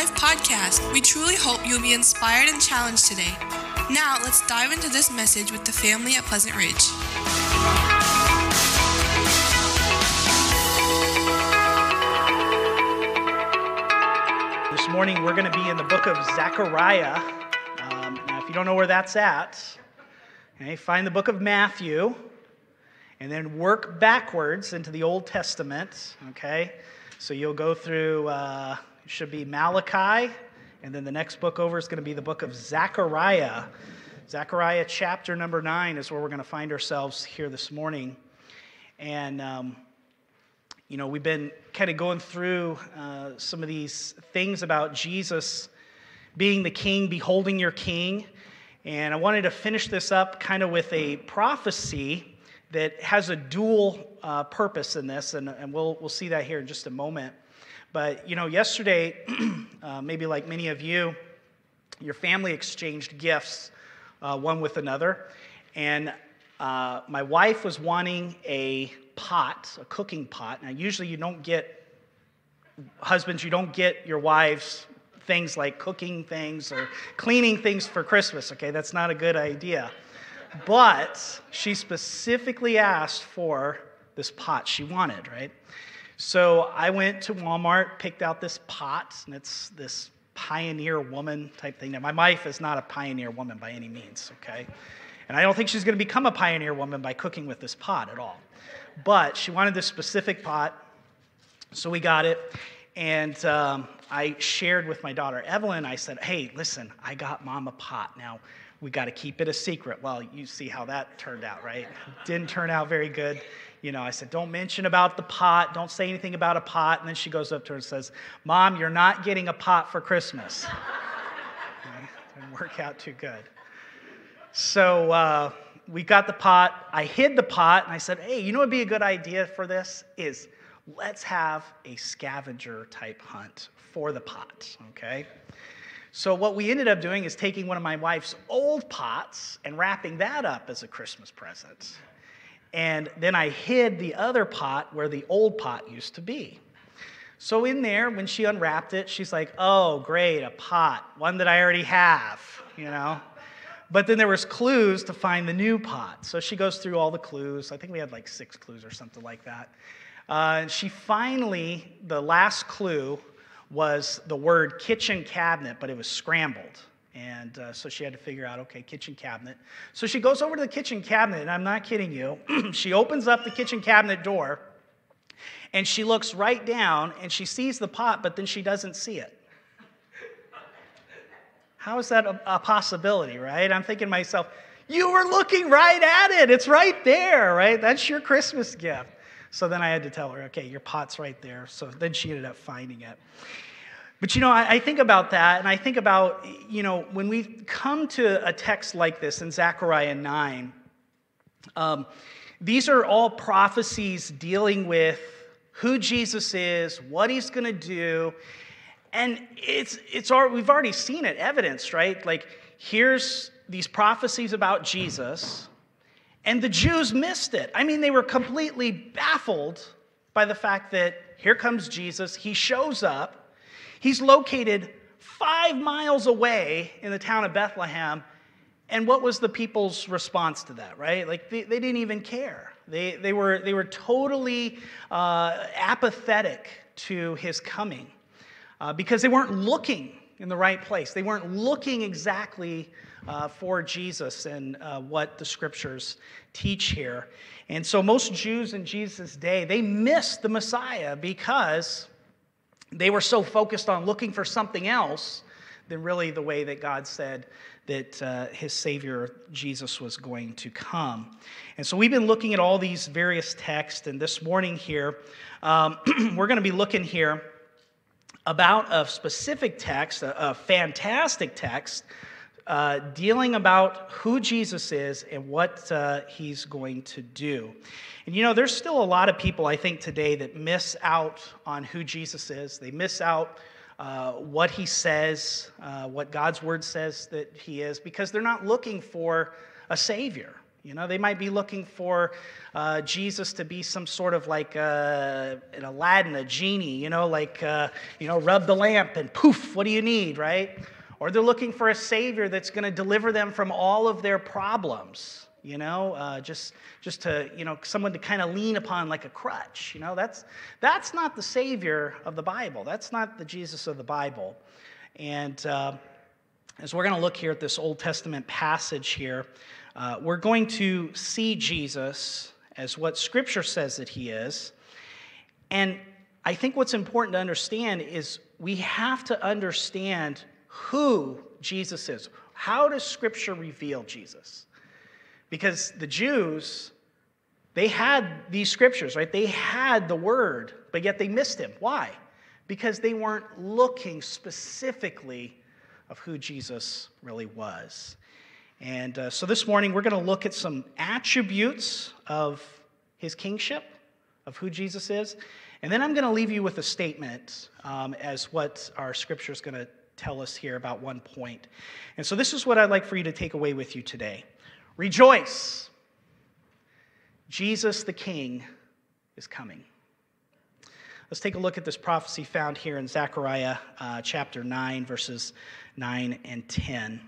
Life podcast. We truly hope you'll be inspired and challenged today. Now, let's dive into this message with the family at Pleasant Ridge. This morning, we're going to be in the book of Zechariah. Now, if you don't know where that's at, okay, find the book of Matthew, and then work backwards into the Old Testament, okay? So you'll go through, it should be Malachi, and then the next book over is going to be the book of Zechariah. Zechariah chapter number 9 is where we're going to find ourselves here this morning. And, you know, we've been kind of going through some of these things about Jesus being the king, beholding your king. And I wanted to finish this up kind of with a prophecy that has a dual purpose in this, and we'll see that here in just a moment. But, you know, yesterday, maybe like many of you, your family exchanged gifts one with another. And my wife was wanting a pot, a cooking pot. Now, usually you don't get, husbands, you don't get your wives things like cooking things or cleaning things for Christmas, okay? That's not a good idea. But she specifically asked for this pot she wanted, right? So I went to Walmart, picked out this pot, and it's this pioneer woman type thing. Now, my wife is not a pioneer woman by any means, okay? And I don't think she's going to become a pioneer woman by cooking with this pot at all. But she wanted this specific pot, so we got it. And I shared with my daughter, Evelyn, I said, hey, listen, I got Mom a pot. Now, we got to keep it a secret. Well, you see how that turned out, right? Didn't turn out very good. You know, I said, don't mention about the pot. Don't say anything about a pot. And then she goes up to her and says, Mom, you're not getting a pot for Christmas. Okay? Didn't work out too good. So we got the pot. I hid the pot, and I said, hey, you know what would be a good idea for this is let's have a scavenger-type hunt for the pot, okay? So what we ended up doing is taking one of my wife's old pots and wrapping that up as a Christmas present. And then I hid the other pot where the old pot used to be. So in there, when she unwrapped it, she's like, oh, great, a pot, one that I already have, you know? But then there was clues to find the new pot. So she goes through all the clues. I think we had like 6 clues or something like that. And she finally, the last clue was the word kitchen cabinet, but it was scrambled. And so she had to figure out, okay, kitchen cabinet. So she goes over to the kitchen cabinet, and I'm not kidding you. She opens up the kitchen cabinet door, and she looks right down, and she sees the pot, but then she doesn't see it. How is that a possibility, right? I'm thinking to myself, you were looking right at it. It's right there, right? That's your Christmas gift. So then I had to tell her, okay, your pot's right there. So then she ended up finding it. But, you know, I think about that, and I think about, you know, when we come to a text like this in Zechariah 9, these are all prophecies dealing with who Jesus is, what he's going to do, and we've already seen it evidenced, right? Like, here's these prophecies about Jesus, and the Jews missed it. I mean, they were completely baffled by the fact that here comes Jesus. He shows up. He's located 5 miles away in the town of Bethlehem. And what was the people's response to that, right? Like, they didn't even care. They were totally apathetic to his coming because they weren't looking in the right place. They weren't looking exactly for Jesus and what the Scriptures teach here. And so most Jews in Jesus' day, they missed the Messiah because they were so focused on looking for something else than really the way that God said that his Savior, Jesus, was going to come. And so we've been looking at all these various texts, and this morning here, we're going to be looking here about a specific text, a fantastic text, dealing about who Jesus is and what he's going to do. And, you know, there's still a lot of people, I think, today that miss out on who Jesus is. They miss out what he says, what God's word says that he is, because they're not looking for a Savior, You know, they might be looking for Jesus to be some sort of like an Aladdin, a genie, you know, like, you know, rub the lamp and poof, what do you need, right? Or they're looking for a savior that's going to deliver them from all of their problems, you know, just to, you know, someone to kind of lean upon like a crutch. You know, that's not the savior of the Bible. That's not the Jesus of the Bible. And as we're going to look here at this Old Testament passage here, we're going to see Jesus as what Scripture says that he is. And I think what's important to understand is we have to understand who Jesus is. How does Scripture reveal Jesus? Because the Jews, they had these Scriptures, right? They had the Word, but yet they missed him. Why? Because they weren't looking specifically of who Jesus really was. And so this morning, we're going to look at some attributes of his kingship, of who Jesus is. And then I'm going to leave you with a statement as what our Scripture is going to tell us here about one point. And so this is what I'd like for you to take away with you today. Rejoice. Jesus the King is coming. Let's take a look at this prophecy found here in Zechariah chapter 9, verses 9 and 10.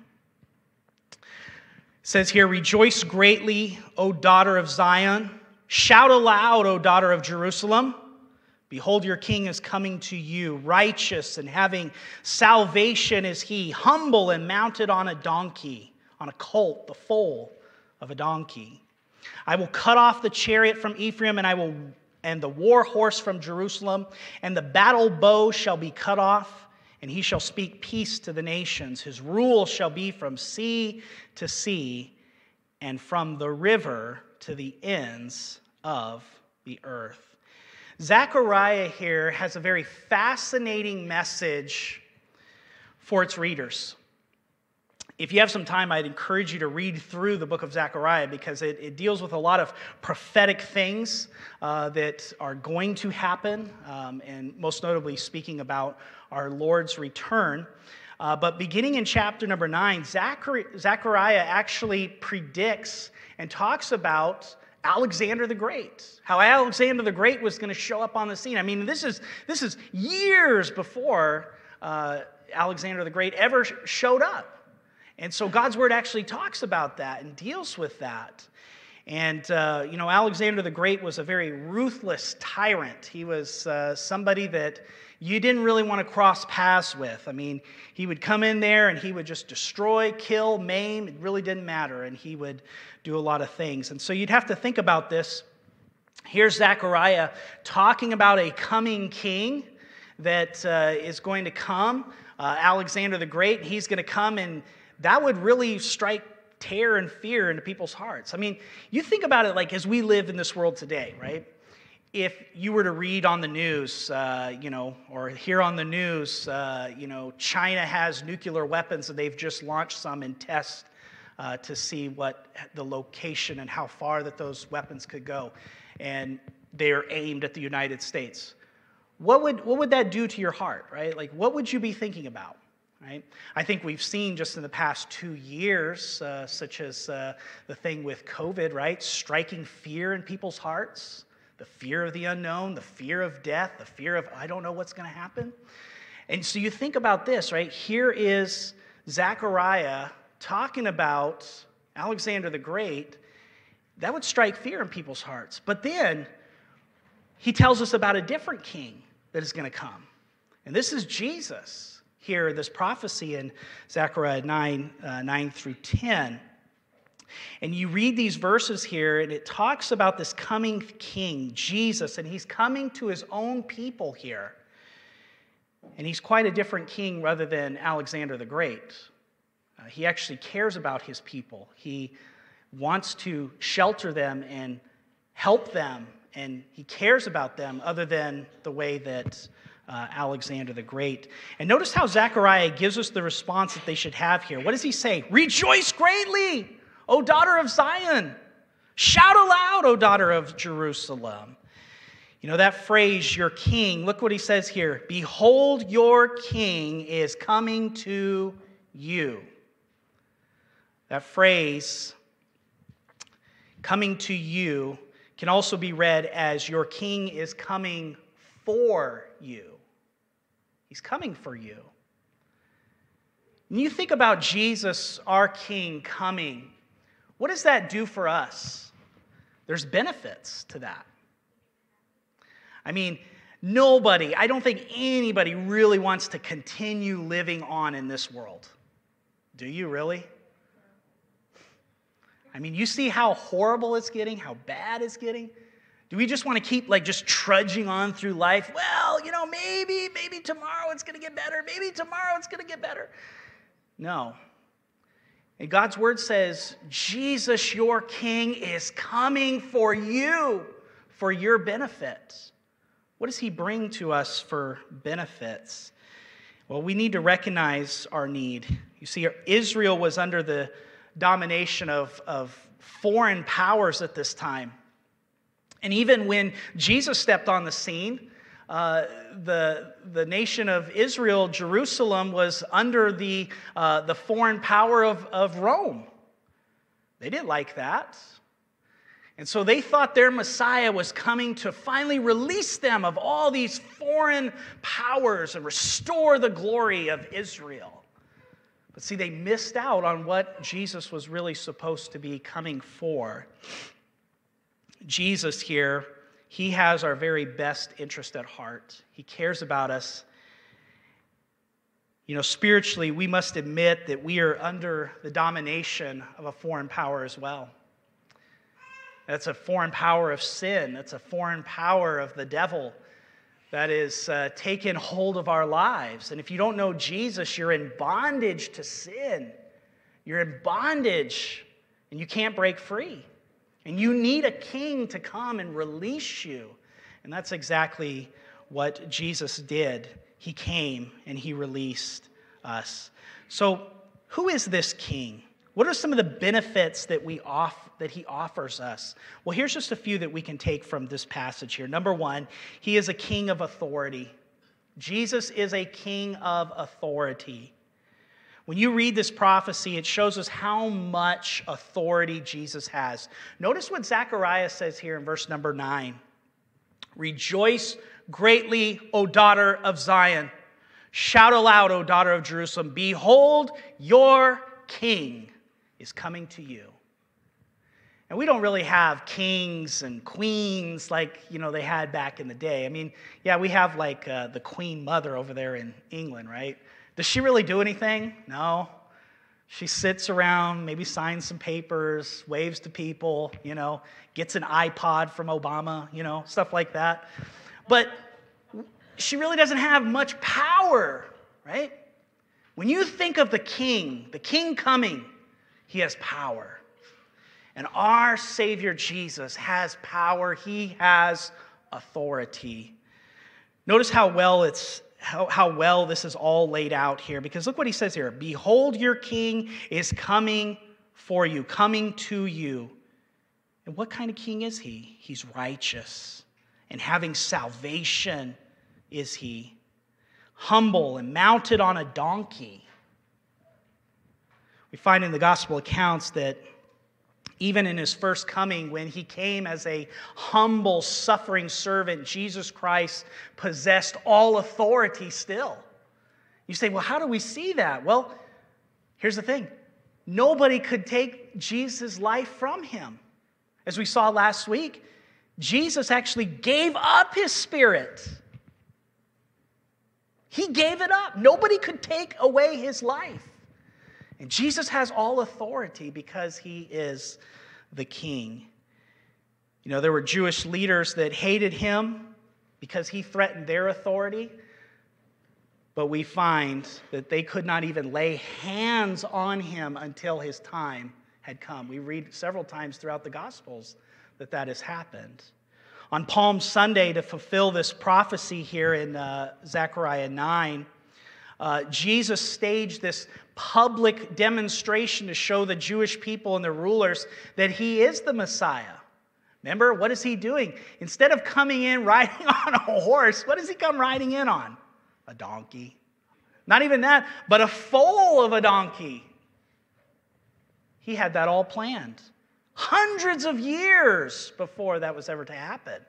It says here, "Rejoice greatly, O daughter of Zion. Shout aloud, O daughter of Jerusalem. Behold, your king is coming to you. Righteous and having salvation is he, humble and mounted on a donkey, on a colt, the foal of a donkey. I will cut off the chariot from Ephraim, and the war horse from Jerusalem, and the battle bow shall be cut off. And he shall speak peace to the nations. His rule shall be from sea to sea and from the river to the ends of the earth." Zechariah here has a very fascinating message for its readers. If you have some time, I'd encourage you to read through the book of Zechariah because it deals with a lot of prophetic things that are going to happen, and most notably speaking about our Lord's return. But beginning in chapter number 9, Zechariah actually predicts and talks about Alexander the Great, how Alexander the Great was going to show up on the scene. I mean, this is years before Alexander the Great ever showed up. And so God's word actually talks about that and deals with that. And, you know, Alexander the Great was a very ruthless tyrant. He was somebody that you didn't really want to cross paths with. I mean, he would come in there and he would just destroy, kill, maim. It really didn't matter. And he would do a lot of things. And so you'd have to think about this. Here's Zechariah talking about a coming king that is going to come. Alexander the Great, he's going to come and that would really strike terror and fear into people's hearts. I mean, you think about it like as we live in this world today, right? If you were to read on the news, you know, or hear on the news, you know, China has nuclear weapons and they've just launched some in test to see what the location and how far that those weapons could go. And they are aimed at the United States. What would that do to your heart, right? Like, what would you be thinking about? Right? I think we've seen just in the past 2 years, such as the thing with COVID, right? Striking fear in people's hearts, the fear of the unknown, the fear of death, the fear of, I don't know what's going to happen. And so you think about this, right? Here is Zechariah talking about Alexander the Great. That would strike fear in people's hearts. But then he tells us about a different king that is going to come. And this is Jesus. Here, this prophecy in Zechariah 9 through 10. And you read these verses here, and it talks about this coming king, Jesus, and he's coming to his own people here. And he's quite a different king rather than Alexander the Great. He actually cares about his people. He wants to shelter them and help them, and he cares about them other than the way that Alexander the Great. And notice how Zechariah gives us the response that they should have here. What does he say? Rejoice greatly, O daughter of Zion. Shout aloud, O daughter of Jerusalem. You know, that phrase, your king, look what he says here. Behold, your king is coming to you. That phrase coming to you can also be read as your king is coming for you. He's coming for you. When you think about Jesus, our king, coming, what does that do for us? There's benefits to that. I mean, nobody, I don't think anybody really wants to continue living on in this world. Do you really? I mean, you see how horrible it's getting, how bad it's getting? Do we just want to keep like just trudging on through life? Well, you know, maybe tomorrow it's going to get better. Maybe tomorrow it's going to get better. No. And God's word says, Jesus, your king, is coming for you, for your benefits. What does he bring to us for benefits? Well, we need to recognize our need. You see, Israel was under the domination of foreign powers at this time. And even when Jesus stepped on the scene, the nation of Israel, Jerusalem, was under the foreign power of Rome. They didn't like that. And so they thought their Messiah was coming to finally release them of all these foreign powers and restore the glory of Israel. But see, they missed out on what Jesus was really supposed to be coming for. Jesus here, he has our very best interest at heart. He cares about us. You know, spiritually, we must admit that we are under the domination of a foreign power as well. That's a foreign power of sin. That's a foreign power of the devil that is taken hold of our lives. And if you don't know Jesus, you're in bondage to sin. You're in bondage, and you can't break free. And you need a king to come and release you. And that's exactly what Jesus did. He came and he released us. So who is this king? What are some of the benefits that he offers us? Well, here's just a few that we can take from this passage here. Number one, he is a king of authority. Jesus is a king of authority. When you read this prophecy, it shows us how much authority Jesus has. Notice what Zechariah says here in verse number 9. Rejoice greatly, O daughter of Zion. Shout aloud, O daughter of Jerusalem. Behold, your king is coming to you. And we don't really have kings and queens like, you know, they had back in the day. I mean, yeah, we have like the Queen Mother over there in England, right? Does she really do anything? No. She sits around, maybe signs some papers, waves to people, you know, gets an iPod from Obama, you know, stuff like that. But she really doesn't have much power, right? When you think of the king coming, he has power. And our Savior Jesus has power. He has authority. Notice how well it's how well this is all laid out here, because look what he says here. Behold, your king is coming for you, coming to you. And what kind of king is he? He's righteous, and having salvation is he. Humble and mounted on a donkey. We find in the gospel accounts that even in his first coming, when he came as a humble, suffering servant, Jesus Christ possessed all authority still. You say, well, how do we see that? Well, here's the thing. Nobody could take Jesus' life from him. As we saw last week, Jesus actually gave up his spirit. He gave it up. Nobody could take away his life. And Jesus has all authority because he is the king. You know, there were Jewish leaders that hated him because he threatened their authority. But we find that they could not even lay hands on him until his time had come. We read several times throughout the Gospels that that has happened. On Palm Sunday, to fulfill this prophecy here in Zechariah 9, Jesus staged this public demonstration to show the Jewish people and the rulers that he is the Messiah. Remember, what is he doing? Instead of coming in riding on a horse, what does he come riding in on? A donkey. Not even that, but a foal of a donkey. He had that all planned. Hundreds of years before that was ever to happen.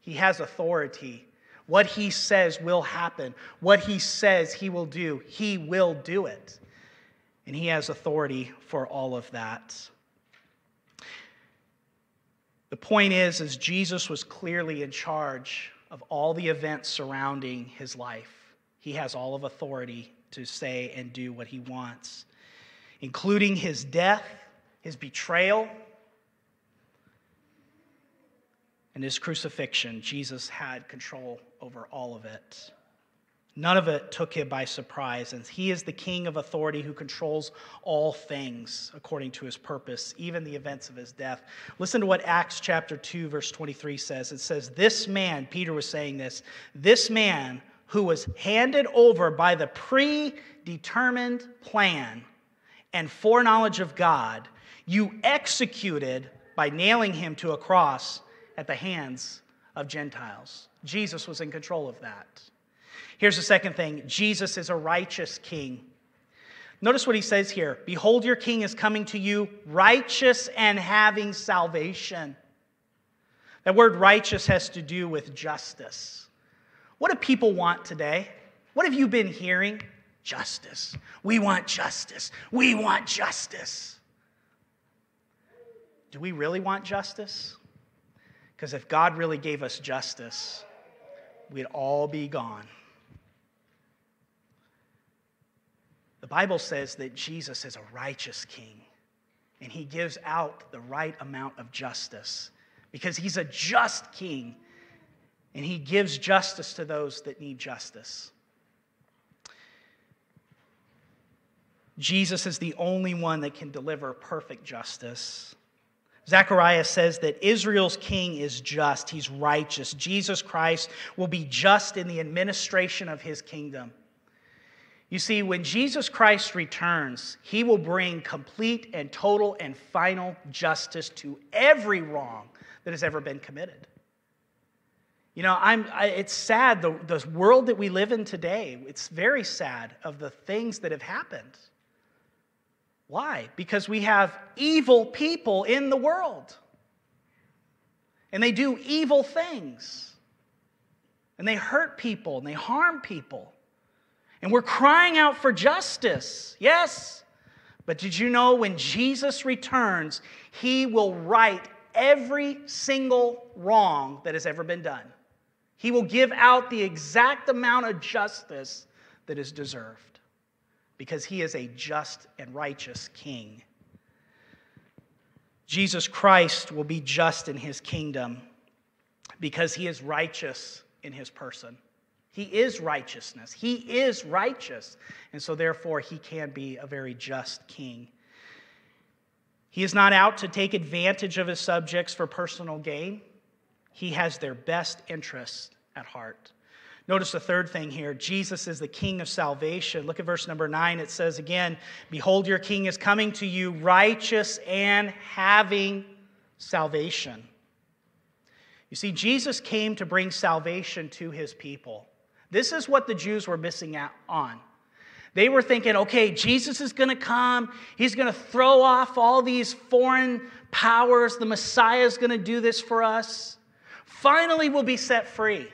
He has authority. What he says will happen. What he says he will do, he will do it. And he has authority for all of that. The point is Jesus was clearly in charge of all the events surrounding his life. He has all of authority to say and do what he wants, including his death, his betrayal, and his crucifixion. Jesus had control over all of it. None of it took him by surprise, and he is the king of authority who controls all things according to his purpose, even the events of his death. Listen to what Acts chapter 2, verse 23 says. It says, this man, Peter was saying this man who was handed over by the predetermined plan and foreknowledge of God, you executed by nailing him to a cross at the hands of Gentiles. Jesus was in control of that. Here's the second thing. Jesus is a righteous king. Notice what he says here. Behold, your king is coming to you, righteous and having salvation. That word righteous has to do with justice. What do people want today? What have you been hearing? Justice. We want justice. We want justice. Do we really want justice? Because if God really gave us justice, we'd all be gone. The Bible says that Jesus is a righteous king, and he gives out the right amount of justice because he's a just king, and he gives justice to those that need justice. Jesus is the only one that can deliver perfect justice. Zechariah says that Israel's king is just, he's righteous. Jesus Christ will be just in the administration of his kingdom. You see, when Jesus Christ returns, he will bring complete and total and final justice to every wrong that has ever been committed. You know, it's sad, the world that we live in today, it's very sad of the things that have happened. Why? Because we have evil people in the world. And they do evil things. And they hurt people and they harm people. And we're crying out for justice. Yes. But did you know when Jesus returns, he will right every single wrong that has ever been done. He will give out the exact amount of justice that is deserved, because he is a just and righteous king. Jesus Christ will be just in his kingdom because he is righteous in his person. He is righteousness. He is righteous. And so therefore, he can be a very just king. He is not out to take advantage of his subjects for personal gain. He has their best interests at heart. Notice the third thing here. Jesus is the king of salvation. Look at verse number 9. It says again, behold, your king is coming to you, righteous and having salvation. You see, Jesus came to bring salvation to his people. This is what the Jews were missing out on. They were thinking, okay, Jesus is going to come. He's going to throw off all these foreign powers. The Messiah is going to do this for us. Finally, we'll be set free.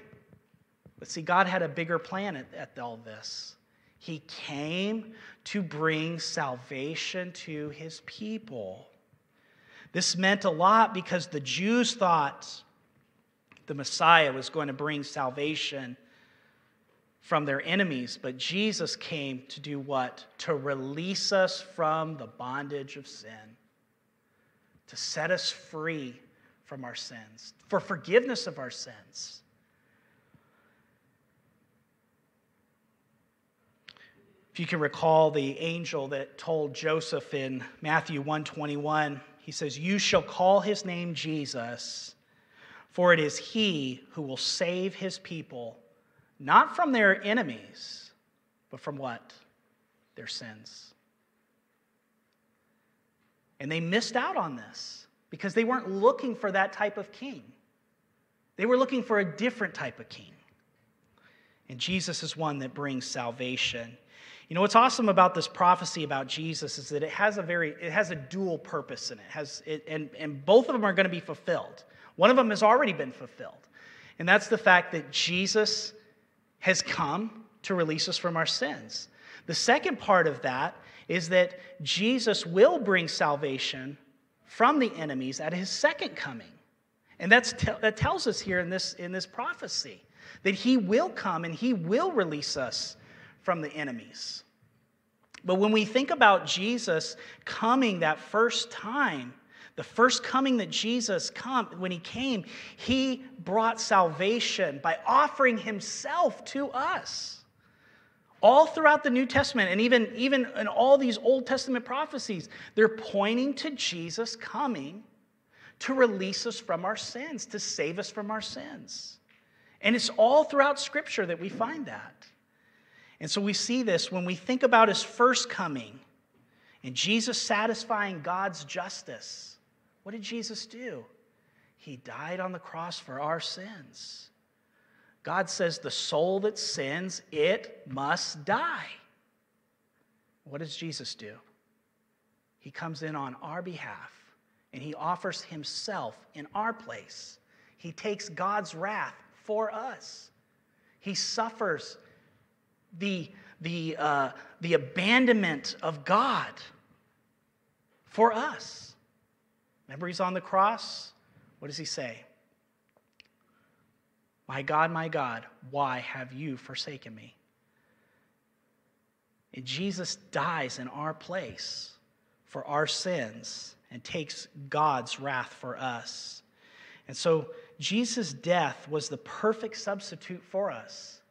But see, God had a bigger plan at all this. He came to bring salvation to his people. This meant a lot because the Jews thought the Messiah was going to bring salvation from their enemies. But Jesus came to do what? To release us from the bondage of sin. To set us free from our sins. For forgiveness of our sins. If you can recall the angel that told Joseph in Matthew 1:21, he says, you shall call his name Jesus, for it is he who will save his people, not from their enemies, but from what? Their sins. And they missed out on this because they weren't looking for that type of king. They were looking for a different type of king. And Jesus is one that brings salvation. You know, what's awesome about this prophecy about Jesus is that it has a dual purpose in it. And both of them are going to be fulfilled. One of them has already been fulfilled. And that's the fact that Jesus has come to release us from our sins. The second part of that is that Jesus will bring salvation from the enemies at his second coming. And that tells us here in this prophecy that he will come and he will release us from the enemies. But when we think about Jesus coming that first time, the first coming that Jesus came, when he came, he brought salvation by offering himself to us. All throughout the New Testament, and even in all these Old Testament prophecies, they're pointing to Jesus coming to release us from our sins, to save us from our sins. And it's all throughout Scripture that we find that. And so we see this when we think about his first coming and Jesus satisfying God's justice. What did Jesus do? He died on the cross for our sins. God says the soul that sins, it must die. What does Jesus do? He comes in on our behalf, and he offers himself in our place. He takes God's wrath for us. He suffers the abandonment of God for us. Remember, he's on the cross. What does he say? My God, why have you forsaken me? And Jesus dies in our place for our sins and takes God's wrath for us. And so Jesus' death was the perfect substitute for us.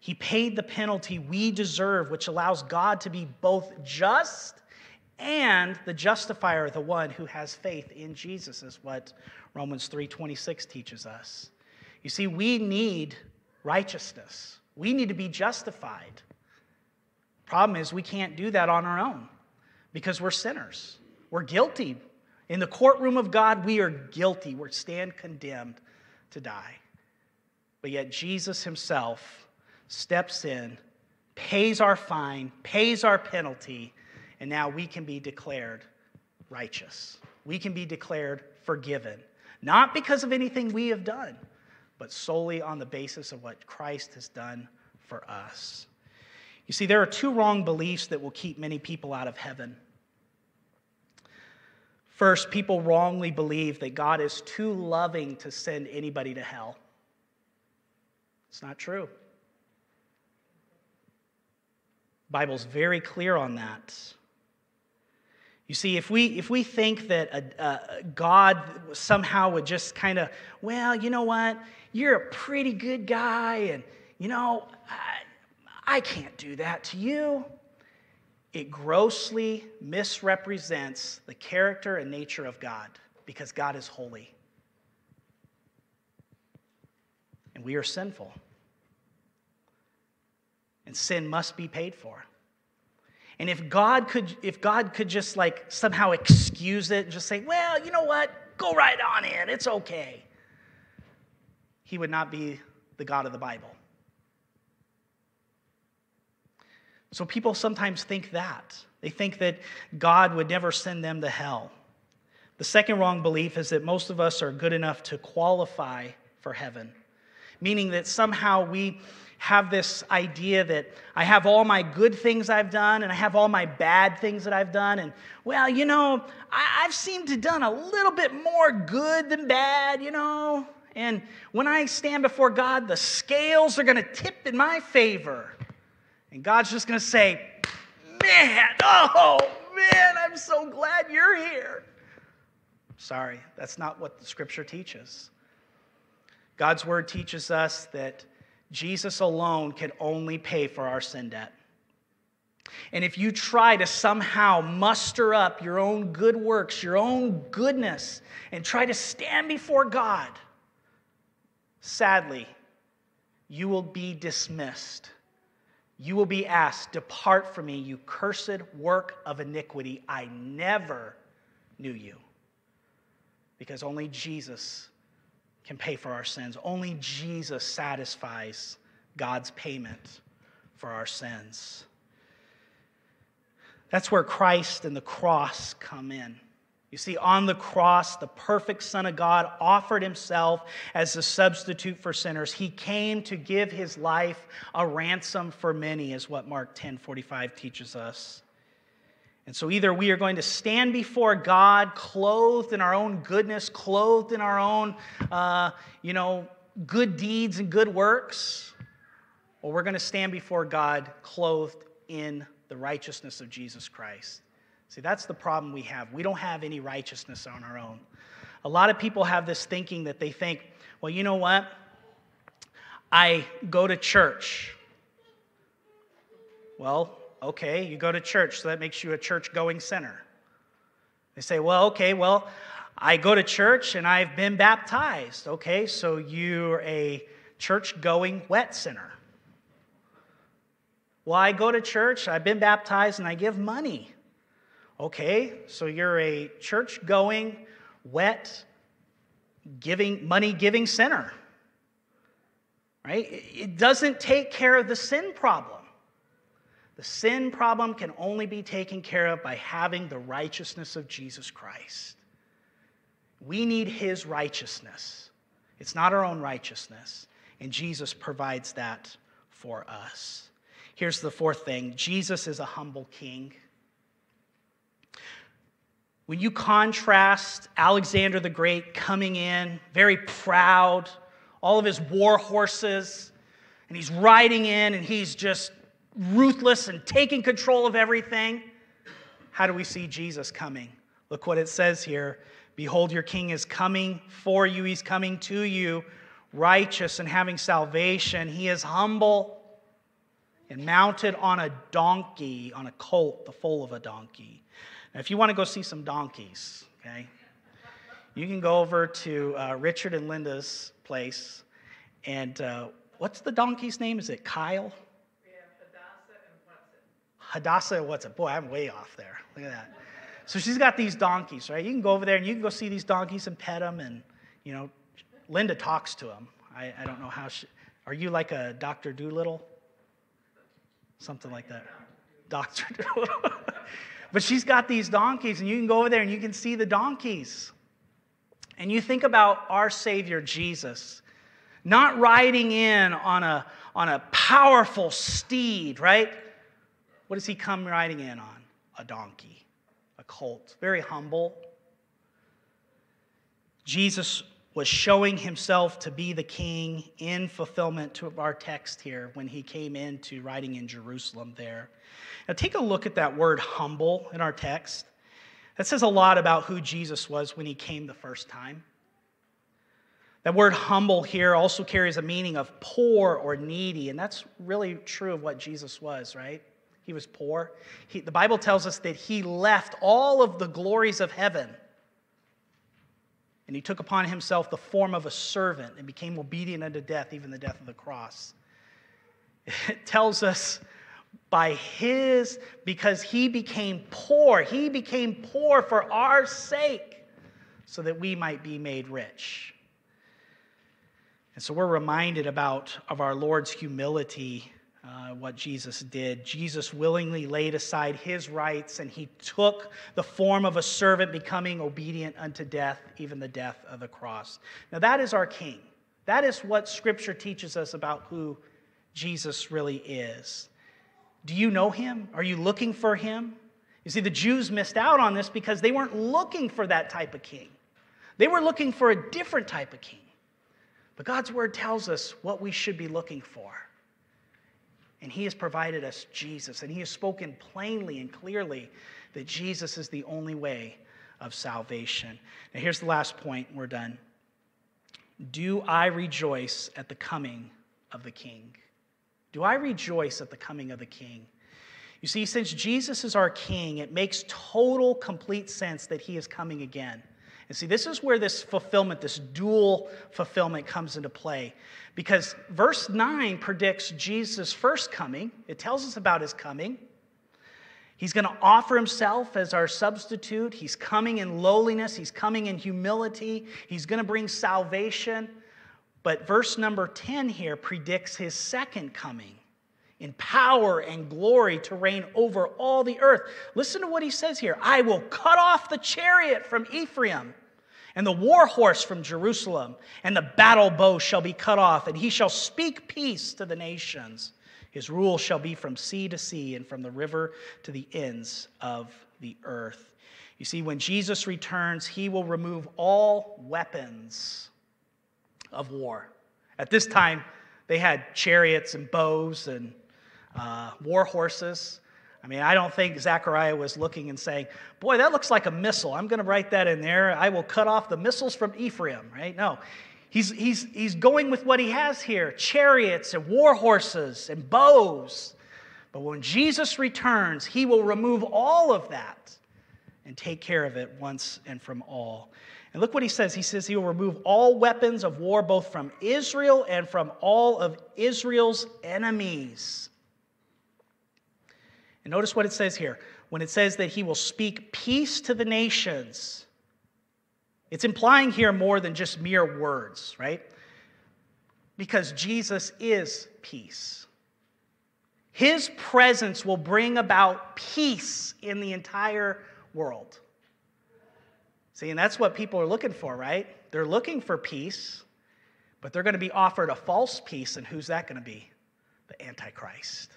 He paid the penalty we deserve, which allows God to be both just and the justifier, the one who has faith in Jesus, is what Romans 3:26 teaches us. You see, we need righteousness. We need to be justified. Problem is, we can't do that on our own because we're sinners. We're guilty. In the courtroom of God, we are guilty. We stand condemned to die. But yet Jesus himself steps in, pays our fine, pays our penalty, and now we can be declared righteous. We can be declared forgiven, not because of anything we have done, but solely on the basis of what Christ has done for us. You see, there are two wrong beliefs that will keep many people out of heaven. First, people wrongly believe that God is too loving to send anybody to hell. It's not true. The Bible's very clear on that. You see, if we think that God somehow would just kind of, well, you know what, you're a pretty good guy, and, you know, I can't do that to you, it grossly misrepresents the character and nature of God, because God is holy. And we are sinful. And sin must be paid for. And if God could just like somehow excuse it and just say, well, you know what, go right on in, it's okay, he would not be the God of the Bible. So people sometimes think that. They think that God would never send them to hell. The second wrong belief is that most of us are good enough to qualify for heaven, meaning that somehow we have this idea that I have all my good things I've done and I have all my bad things that I've done, and, well, you know, I've seemed to done a little bit more good than bad, you know, and when I stand before God, the scales are going to tip in my favor, and God's just going to say, man, oh, man, I'm so glad you're here. Sorry, that's not what the Scripture teaches. God's Word teaches us that Jesus alone can only pay for our sin debt. And if you try to somehow muster up your own good works, your own goodness, and try to stand before God, sadly, you will be dismissed. You will be asked, depart from me, you cursed work of iniquity. I never knew you. Because only Jesus can pay for our sins. Only Jesus satisfies God's payment for our sins. That's where Christ and the cross come in. You see, on the cross, the perfect Son of God offered himself as a substitute for sinners. He came to give his life a ransom for many, is what Mark 10:45 teaches us. And so either we are going to stand before God clothed in our own goodness, clothed in our own, good deeds and good works, or we're going to stand before God clothed in the righteousness of Jesus Christ. See, that's the problem we have. We don't have any righteousness on our own. A lot of people have this thinking that they think, well, you know what? I go to church. Well, okay, you go to church, so that makes you a church-going sinner. They say, well, okay, well, I go to church and I've been baptized. Okay, so you're a church-going wet sinner. Well, I go to church, I've been baptized, and I give money. Okay, so you're a church-going, wet, money-giving sinner. Right? It doesn't take care of the sin problem. The sin problem can only be taken care of by having the righteousness of Jesus Christ. We need his righteousness. It's not our own righteousness, and Jesus provides that for us. Here's the fourth thing. Jesus is a humble king. When you contrast Alexander the Great coming in, very proud, all of his war horses, and he's riding in and he's just ruthless and taking control of everything, how do we see Jesus coming? Look what it says here. Behold, your king is coming for you. He's coming to you, righteous and having salvation. He is humble and mounted on a donkey, on a colt, the foal of a donkey. Now, if you want to go see some donkeys, okay, you can go over to Richard and Linda's place. And what's the donkey's name? Is it Kyle? Yeah, Hadassa and what's it? Boy, I'm way off there. Look at that. So she's got these donkeys, right? You can go over there and you can go see these donkeys and pet them. And, you know, Linda talks to them. I don't know how she... Are you like a Dr. Doolittle? Something like that. Dr. Doolittle. But she's got these donkeys, and you can go over there and you can see the donkeys. And you think about our Savior Jesus, not riding in on a powerful steed, right? What does he come riding in on? A donkey, a colt, very humble. Jesus was showing himself to be the king in fulfillment to our text here when he came into riding in Jerusalem there. Now take a look at that word humble in our text. That says a lot about who Jesus was when he came the first time. That word humble here also carries a meaning of poor or needy, and that's really true of what Jesus was, right? He was poor. The Bible tells us that he left all of the glories of heaven, and he took upon himself the form of a servant and became obedient unto death, even the death of the cross. It tells us because he became poor for our sake so that we might be made rich. And so we're reminded of our Lord's humility, what Jesus did. Jesus willingly laid aside his rights, and he took the form of a servant, becoming obedient unto death, even the death of the cross. Now that is our King. That is what Scripture teaches us about who Jesus really is. Do you know him? Are you looking for him? You see, the Jews missed out on this because they weren't looking for that type of king. They were looking for a different type of king. But God's word tells us what we should be looking for. And he has provided us Jesus, and he has spoken plainly and clearly that Jesus is the only way of salvation. Now here's the last point. We're done. Do I rejoice at the coming of the King? Do I rejoice at the coming of the King? You see, since Jesus is our King, it makes total, complete sense that he is coming again. And see, this is where this fulfillment, this dual fulfillment comes into play. Because verse 9 predicts Jesus' first coming. It tells us about his coming. He's going to offer himself as our substitute. He's coming in lowliness. He's coming in humility. He's going to bring salvation. But verse number 10 here predicts his second coming. in power and glory to reign over all the earth. Listen to what he says here. I will cut off the chariot from Ephraim and the war horse from Jerusalem, and the battle bow shall be cut off, and he shall speak peace to the nations. His rule shall be from sea to sea and from the river to the ends of the earth. You see, when Jesus returns, he will remove all weapons of war. At this time, they had chariots and bows and war horses. I mean, I don't think Zechariah was looking and saying, boy, that looks like a missile. I'm going to write that in there. I will cut off the missiles from Ephraim, right? No. He's going with what he has here, chariots and war horses and bows. But when Jesus returns, he will remove all of that and take care of it once and from all. And look what he says. He says he will remove all weapons of war, both from Israel and from all of Israel's enemies. And notice what it says here. When it says that he will speak peace to the nations, it's implying here more than just mere words, right? Because Jesus is peace. His presence will bring about peace in the entire world. See, and that's what people are looking for, right? They're looking for peace, but they're going to be offered a false peace, and who's that going to be? The Antichrist.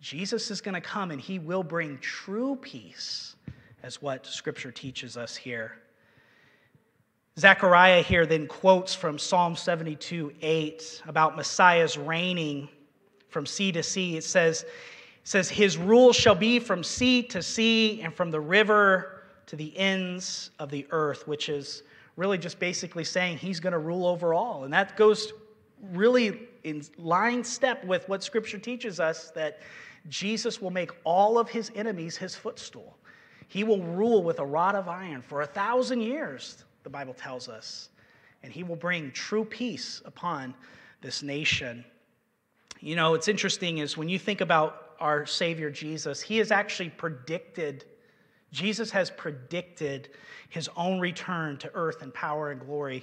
Jesus is going to come, and he will bring true peace, as what Scripture teaches us here. Zechariah here then quotes from Psalm 72:8 about Messiah's reigning from sea to sea. It says, his rule shall be from sea to sea and from the river to the ends of the earth, which is really just basically saying he's going to rule over all. And that goes really in line step with what Scripture teaches us, that Jesus will make all of his enemies his footstool. He will rule with a rod of iron for 1,000 years, the Bible tells us. And he will bring true peace upon this nation. You know, it's interesting is when you think about our Savior Jesus, he has actually predicted Jesus has predicted his own return to earth in power and glory.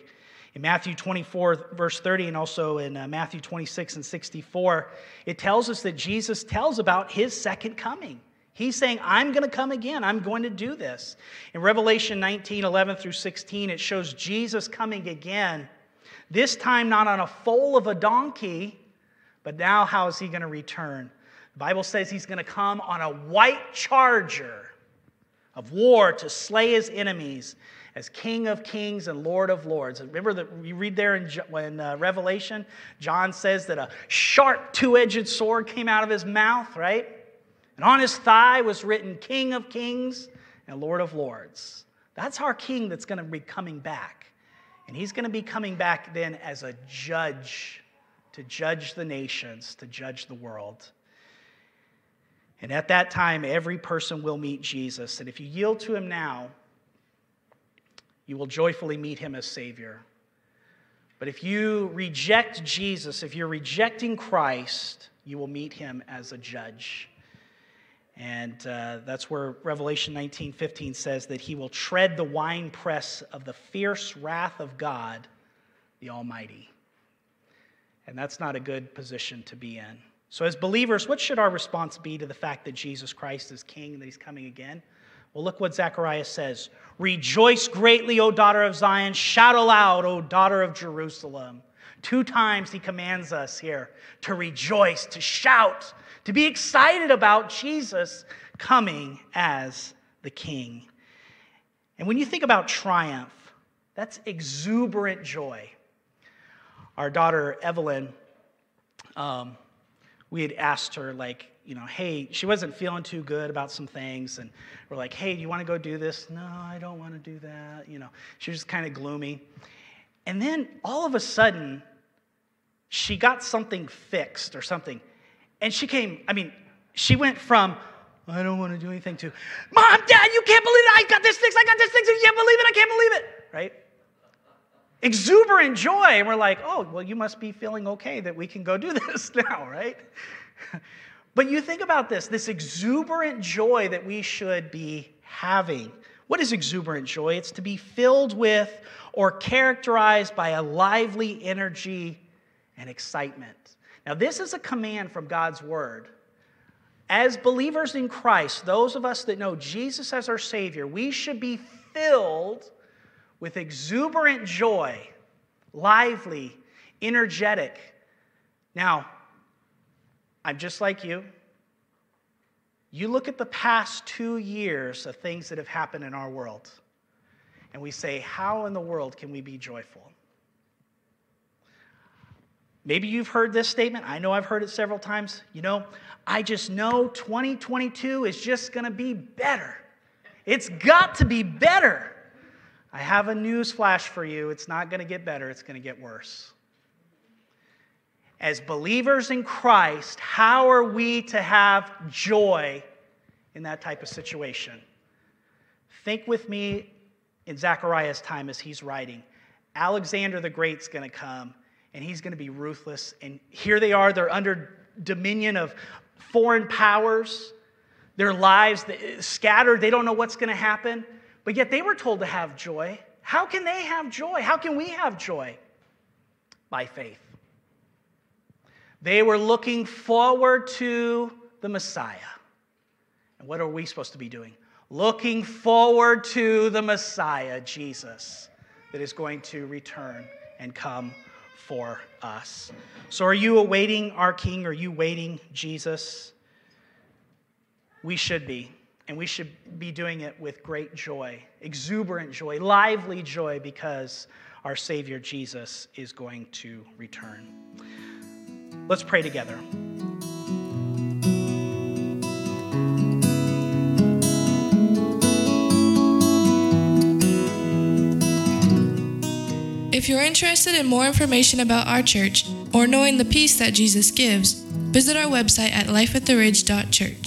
In Matthew 24, verse 30, and also in Matthew 26 and 64, it tells us that Jesus tells about his second coming. He's saying, I'm going to come again. I'm going to do this. In Revelation 19, 11 through 16, it shows Jesus coming again, this time not on a foal of a donkey, but now how is he going to return? The Bible says he's going to come on a white charger of war to slay his enemies as King of Kings and Lord of Lords. Remember that we read there in Revelation, John says that a sharp two-edged sword came out of his mouth, right? And on his thigh was written King of Kings and Lord of Lords. That's our king that's going to be coming back. And he's going to be coming back then as a judge to judge the nations, to judge the world. And at that time, every person will meet Jesus. And if you yield to him now, you will joyfully meet him as Savior. But if you reject Jesus, if you're rejecting Christ, you will meet him as a judge. And that's where Revelation 19:15 says that he will tread the winepress of the fierce wrath of God, the Almighty. And that's not a good position to be in. So as believers, what should our response be to the fact that Jesus Christ is King and that he's coming again? Well, look what Zechariah says. Rejoice greatly, O daughter of Zion. Shout aloud, O daughter of Jerusalem. 2 times he commands us here to rejoice, to shout, to be excited about Jesus coming as the King. And when you think about triumph, that's exuberant joy. Our daughter Evelyn, we had asked her, like, you know, hey, she wasn't feeling too good about some things. And we're like, hey, do you want to go do this? No, I don't want to do that. You know, she was just kind of gloomy. And then all of a sudden, she got something fixed or something. And she came, I mean, she went from, I don't want to do anything to, Mom, Dad, you can't believe it. I got this fixed. You can't believe it. I can't believe it. Right? Exuberant joy, and we're like, oh, well, you must be feeling okay that we can go do this now, right? But you think about this exuberant joy that we should be having. What is exuberant joy? It's to be filled with or characterized by a lively energy and excitement. Now, this is a command from God's word. As believers in Christ, those of us that know Jesus as our Savior, we should be filled with exuberant joy, lively, energetic. Now, I'm just like you. You look at the past 2 years of things that have happened in our world, and we say, how in the world can we be joyful? Maybe you've heard this statement. I know I've heard it several times. You know, I just know 2022 is just going to be better. It's got to be better. I have a news flash for you. It's not going to get better. It's going to get worse. As believers in Christ, how are we to have joy in that type of situation? Think with me in Zechariah's time as he's writing. Alexander the Great's going to come. And he's going to be ruthless. And here they are. They're under dominion of foreign powers. Their lives scattered. They don't know what's going to happen. But yet they were told to have joy. How can they have joy? How can we have joy? By faith. They were looking forward to the Messiah. And what are we supposed to be doing? Looking forward to the Messiah, Jesus, that is going to return and come for us. So are you awaiting our King? Are you waiting Jesus? We should be. And we should be doing it with great joy, exuberant joy, lively joy, because our Savior Jesus is going to return. Let's pray together. If you're interested in more information about our church or knowing the peace that Jesus gives, visit our website at lifeattheridge.church.